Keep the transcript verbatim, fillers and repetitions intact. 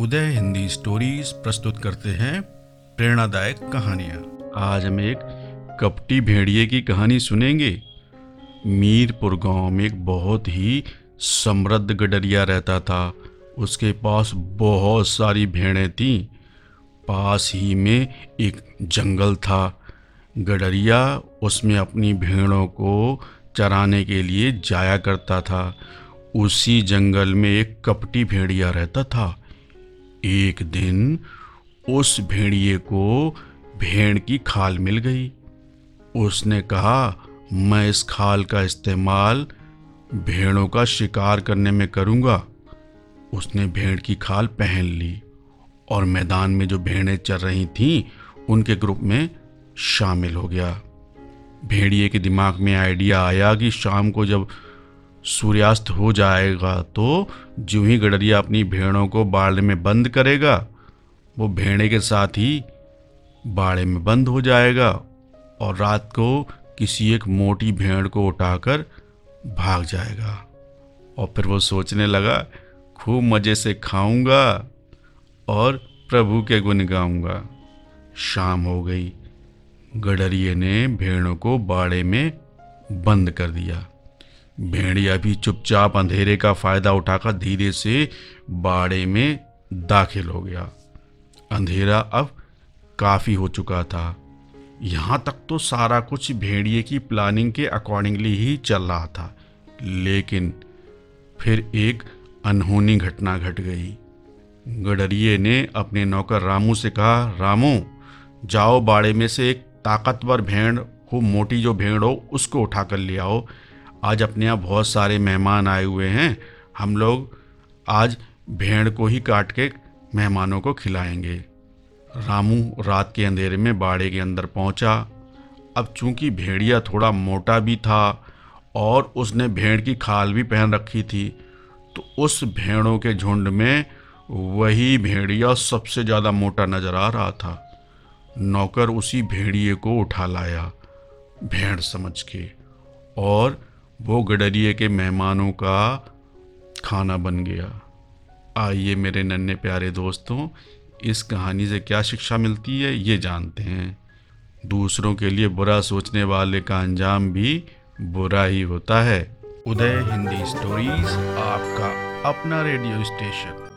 उदय Hindi stories प्रस्तुत करते हैं प्रेरणादायक कहानियाँ। आज हम एक कपटी भेड़िए की कहानी सुनेंगे। मीरपुर गांव में एक बहुत ही समृद्ध गडरिया रहता था। उसके पास बहुत सारी भेड़ें थीं। पास ही में एक जंगल था। गडरिया उसमें अपनी भेड़ों को चराने के लिए जाया करता था। उसी जंगल में एक कपटी भेड़िया रहता था। एक दिन उस भेड़िए को भेड़ की खाल मिल गई। उसने कहा, मैं इस खाल का इस्तेमाल भेड़ों का शिकार करने में करूँगा। उसने भेड़ की खाल पहन ली और मैदान में जो भेड़ें चर रही थीं उनके ग्रुप में शामिल हो गया। भेड़िए के दिमाग में आइडिया आया कि शाम को जब सूर्यास्त हो जाएगा तो जो ही गडरिया अपनी भेड़ों को बाड़े में बंद करेगा वो भेड़े के साथ ही बाड़े में बंद हो जाएगा और रात को किसी एक मोटी भेड़ को उठाकर भाग जाएगा। और फिर वो सोचने लगा, खूब मज़े से खाऊंगा और प्रभु के गुण गाऊंगा। शाम हो गई। गडरिए ने भेड़ों को बाड़े में बंद कर दिया। भेड़िया भी चुपचाप अंधेरे का फ़ायदा उठाकर धीरे से बाड़े में दाखिल हो गया। अंधेरा अब काफ़ी हो चुका था। यहाँ तक तो सारा कुछ भेड़िए की प्लानिंग के अकॉर्डिंगली ही चल रहा था, लेकिन फिर एक अनहोनी घटना घट गई। गडरिए ने अपने नौकर रामू से कहा, रामू जाओ बाड़े में से एक ताकतवर भेड़ हो, मोटी जो भेड़ हो, उसको उठा कर ले आओ। आज अपने यहाँ बहुत सारे मेहमान आए हुए हैं। हम लोग आज भेड़ को ही काट के मेहमानों को खिलाएंगे। रामू रात के अंधेरे में बाड़े के अंदर पहुँचा। अब चूंकि भेड़िया थोड़ा मोटा भी था और उसने भेड़ की खाल भी पहन रखी थी, तो उस भेड़ों के झुंड में वही भेड़िया सबसे ज़्यादा मोटा नज़र आ रहा था। नौकर उसी भेड़िए को उठा लाया भेड़ समझ के, और वो गडरिए के मेहमानों का खाना बन गया। आइए मेरे नन्हे प्यारे दोस्तों, इस कहानी से क्या शिक्षा मिलती है ये जानते हैं। दूसरों के लिए बुरा सोचने वाले का अंजाम भी बुरा ही होता है। उदय हिंदी स्टोरीज, आपका अपना रेडियो स्टेशन।